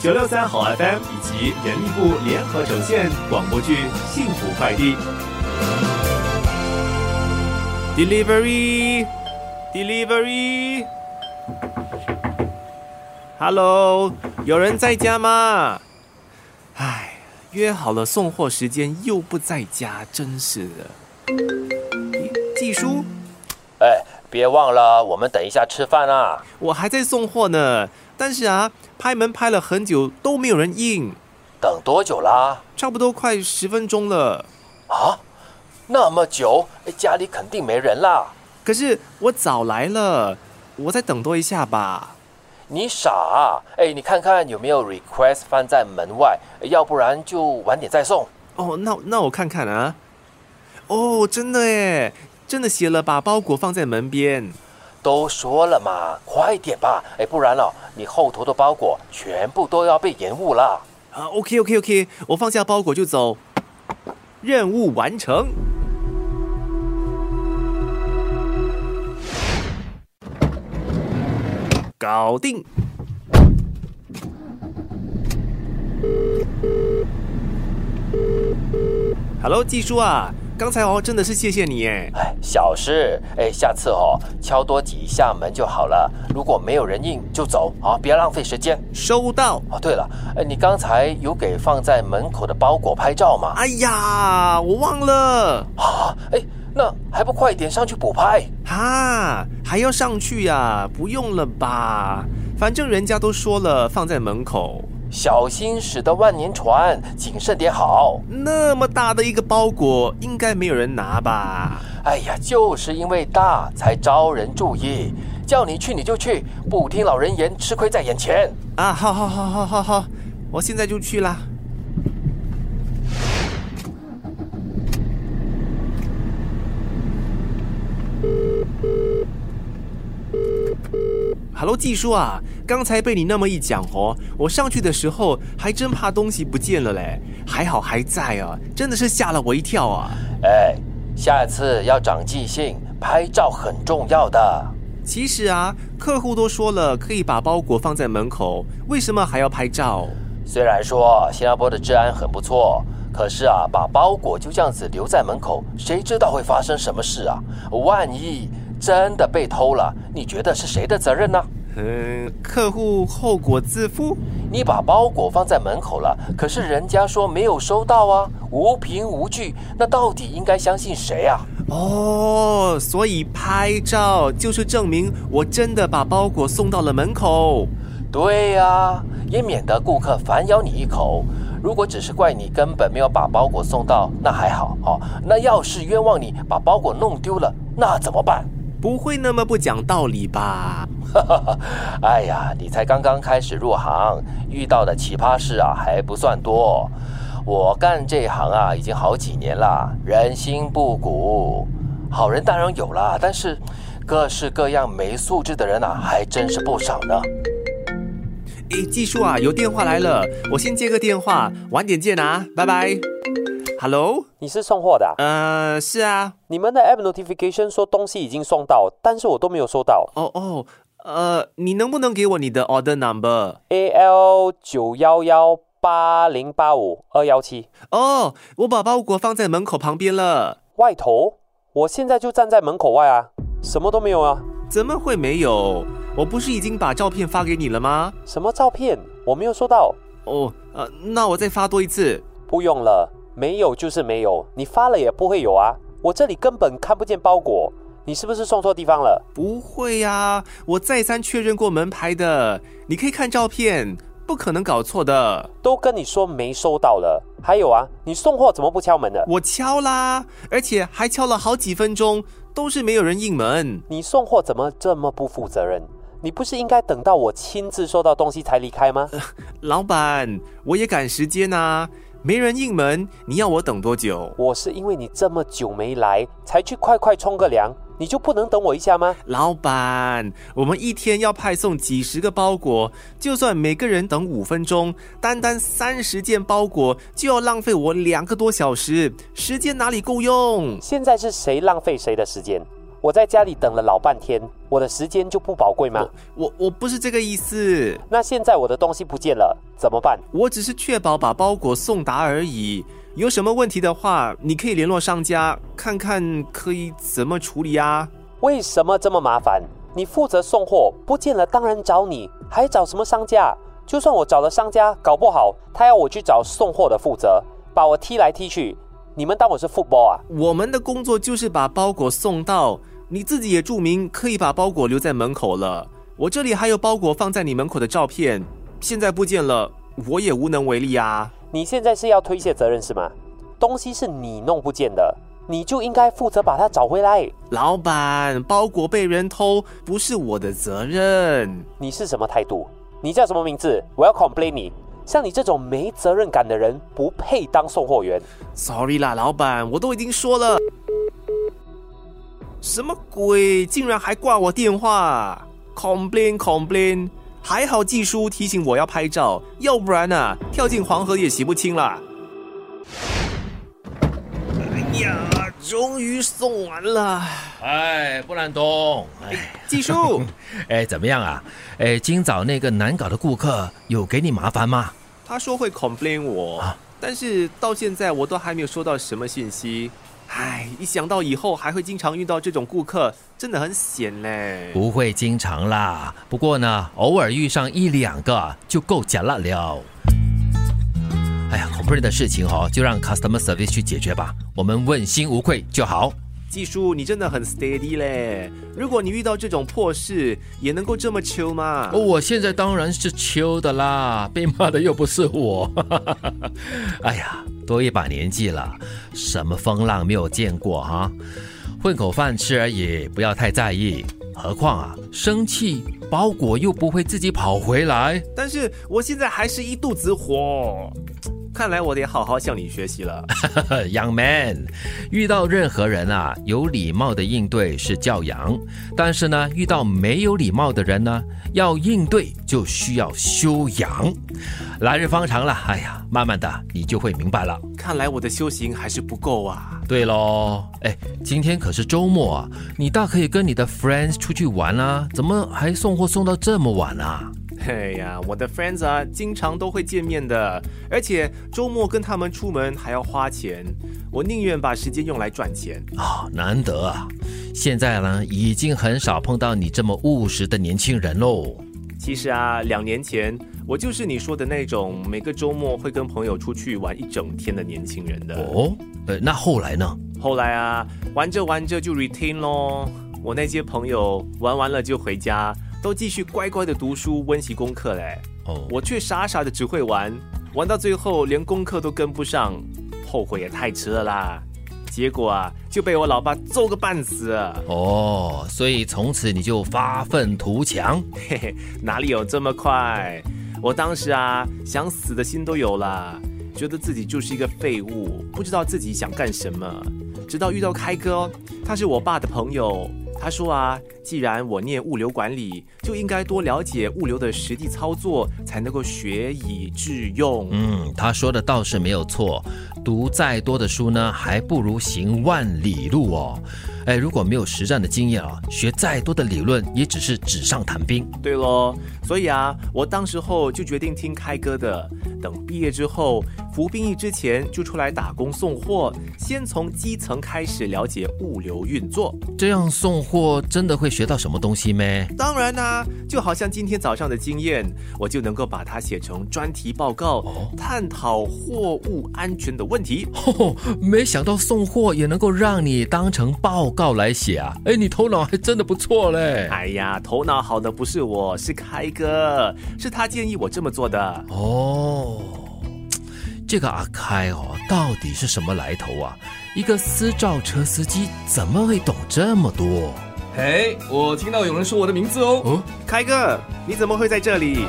963好 FM 以及人力部联合呈现广播剧《幸福快递》。Delivery， Hello， 有人在家吗？唉，约好了送货时间又不在家，真是的。季叔，哎，别忘了，我们等一下吃饭啊。我还在送货呢，但是啊，拍门拍了很久都没有人应。等多久啦？差不多快10分钟了。啊？那么久，家里肯定没人啦。可是我早来了，我再等多一下吧。你傻啊！你看看有没有 request 放在门外，要不然就晚点再送。哦，那我看看啊。哦，真的耶，真的写了把包裹放在门边。都说了嘛，快点吧，不然了，你后头的包裹全部都要被延误了。啊 ，OK， 我放下包裹就走。任务完成。搞定。Hello， 季叔啊，刚才真的是谢谢你耶。小事，下次敲多几下门就好了。如果没有人应就走啊，别浪费时间。收到。哦，对了，你刚才有给放在门口的包裹拍照吗？哎呀，我忘了。啊，那还不快点上去补拍？哈，还要上去呀？不用了吧，反正人家都说了放在门口。小心驶得万年船，谨慎点好。那么大的一个包裹，应该没有人拿吧？哎呀，就是因为大才招人注意。叫你去你就去，不听老人言，吃亏在眼前。啊，好，我现在就去啦。Hello， 季叔啊，刚才被你那么一讲我上去的时候还真怕东西不见了嘞，还好还在啊，真的是吓了我一跳啊！下次要长记性，拍照很重要的。其实啊，客户都说了可以把包裹放在门口，为什么还要拍照？虽然说新加坡的治安很不错。可是啊，把包裹就这样子留在门口，谁知道会发生什么事啊？万一真的被偷了，你觉得是谁的责任呢？客户后果自负。你把包裹放在门口了，可是人家说没有收到啊，无凭无据，那到底应该相信谁啊？哦，所以拍照就是证明我真的把包裹送到了门口。对啊，也免得顾客反咬你一口。如果只是怪你根本没有把包裹送到，那还好那要是冤枉你把包裹弄丢了，那怎么办？不会那么不讲道理吧？哎呀，你才刚刚开始入行，遇到的奇葩事啊还不算多。我干这行啊已经好几年了，人心不古，好人当然有啦，但是各式各样没素质的人啊还真是不少呢。季叔啊，有电话来了，我先接个电话，晚点见啊，拜拜。Hello， 你是送货的啊？是啊。你们的 App Notification 说东西已经送到，但是我都没有收到。你能不能给我你的 Order Number？AL9118085217。哦，我把包裹放在门口旁边了。外头？我现在就站在门口外啊，什么都没有啊。怎么会没有？我不是已经把照片发给你了吗？什么照片？我没有收到。那我再发多一次。不用了，没有就是没有，你发了也不会有啊。我这里根本看不见包裹，你是不是送错地方了？不会啊，我再三确认过门牌的，你可以看照片，不可能搞错的。都跟你说没收到了。还有啊，你送货怎么不敲门呢？我敲啦，而且还敲了好几分钟，都是没有人应门。你送货怎么这么不负责任？你不是应该等到我亲自收到东西才离开吗？老板，我也赶时间啊，没人应门，你要我等多久？我是因为你这么久没来，才去快冲个凉，你就不能等我一下吗？老板，我们一天要派送几十个包裹，就算每个人等5分钟，单单30件包裹就要浪费我2个多小时，时间哪里够用？现在是谁浪费谁的时间？我在家里等了老半天，我的时间就不宝贵吗？我不是这个意思。那现在我的东西不见了，怎么办？我只是确保把包裹送达而已。有什么问题的话，你可以联络商家，看看可以怎么处理啊。为什么这么麻烦？你负责送货，不见了当然找你，还找什么商家？就算我找了商家，搞不好他要我去找送货的负责，把我踢来踢去。你们当我是 football 啊？我们的工作就是把包裹送到，你自己也注明可以把包裹留在门口了。我这里还有包裹放在你门口的照片，现在不见了，我也无能为力啊。你现在是要推卸责任是吗？东西是你弄不见的，你就应该负责把它找回来。老板，包裹被人偷不是我的责任。你是什么态度？你叫什么名字？我要 complain 你。像你这种没责任感的人不配当送货员。 Sorry 啦老板，我都已经说了。什么鬼，竟然还挂我电话。 complain， 还好技叔提醒我要拍照，要不然啊跳进黄河也洗不清啦。哎呀，终于送完了。哎，不然东，技术，哎，怎么样啊？哎，今早那个难搞的顾客有给你麻烦吗？他说会 complain 我，但是到现在我都还没有收到什么信息。哎，一想到以后还会经常遇到这种顾客，真的很险嘞。不会经常啦，不过呢，偶尔遇上一两个就够假辣了。哎呀 complain 的事情就让 customer service 去解决吧，我们问心无愧就好。技术，你真的很 steady 嘞！如果你遇到这种破事，也能够这么 chill 吗？我现在当然是 chill 的啦，被骂的又不是我。哎呀，多一把年纪了，什么风浪没有见过啊？混口饭吃而已，不要太在意。何况啊，生气包裹又不会自己跑回来。但是我现在还是一肚子火。看来我得好好向你学习了。Young man， 遇到任何人啊，有礼貌的应对是教养，但是呢，遇到没有礼貌的人呢，要应对就需要修养。来日方长了，哎呀，慢慢的你就会明白了。看来我的修行还是不够啊。对咯，哎，今天可是周末啊，你大可以跟你的 friends 出去玩啊，怎么还送货送到这么晚啊？哎呀，我的 friends 啊，经常都会见面的，而且周末跟他们出门还要花钱，我宁愿把时间用来赚钱啊、哦，难得啊！现在呢，已经很少碰到你这么务实的年轻人喽。其实啊，2年前我就是你说的那种每个周末会跟朋友出去玩一整天的年轻人的哦。那后来呢？后来啊，玩着玩着就 retain 咯。我那些朋友玩完了就回家。都继续乖乖的读书温习功课嘞，我却傻傻的只会玩，玩到最后连功课都跟不上，后悔也太迟了啦。结果啊就被我老爸揍个半死了。哦，所以从此你就发愤图强？嘿嘿，哪里有这么快？我当时啊想死的心都有啦，觉得自己就是一个废物，不知道自己想干什么。直到遇到开哥，他是我爸的朋友。他说啊，既然我念物流管理，就应该多了解物流的实际操作，才能够学以致用。嗯，他说的倒是没有错，读再多的书呢，还不如行万里路哦。哎，如果没有实战的经验啊，学再多的理论也只是纸上谈兵。对咯，所以啊，我当时候就决定听开哥的，等毕业之后服兵役之前就出来打工送货，先从基层开始了解物流运作。这样送货真的会学到什么东西咩？当然啊，就好像今天早上的经验，我就能够把它写成专题报告，探讨货物安全的问题。哦，没想到送货也能够让你当成报告来写啊！哎，你头脑还真的不错嘞。哎呀，头脑好的不是我，是开哥，是他建议我这么做的。哦，这个阿开到底是什么来头啊？一个私照车司机怎么会懂这么多？哎，我听到有人说我的名字哦。开哥，你怎么会在这里？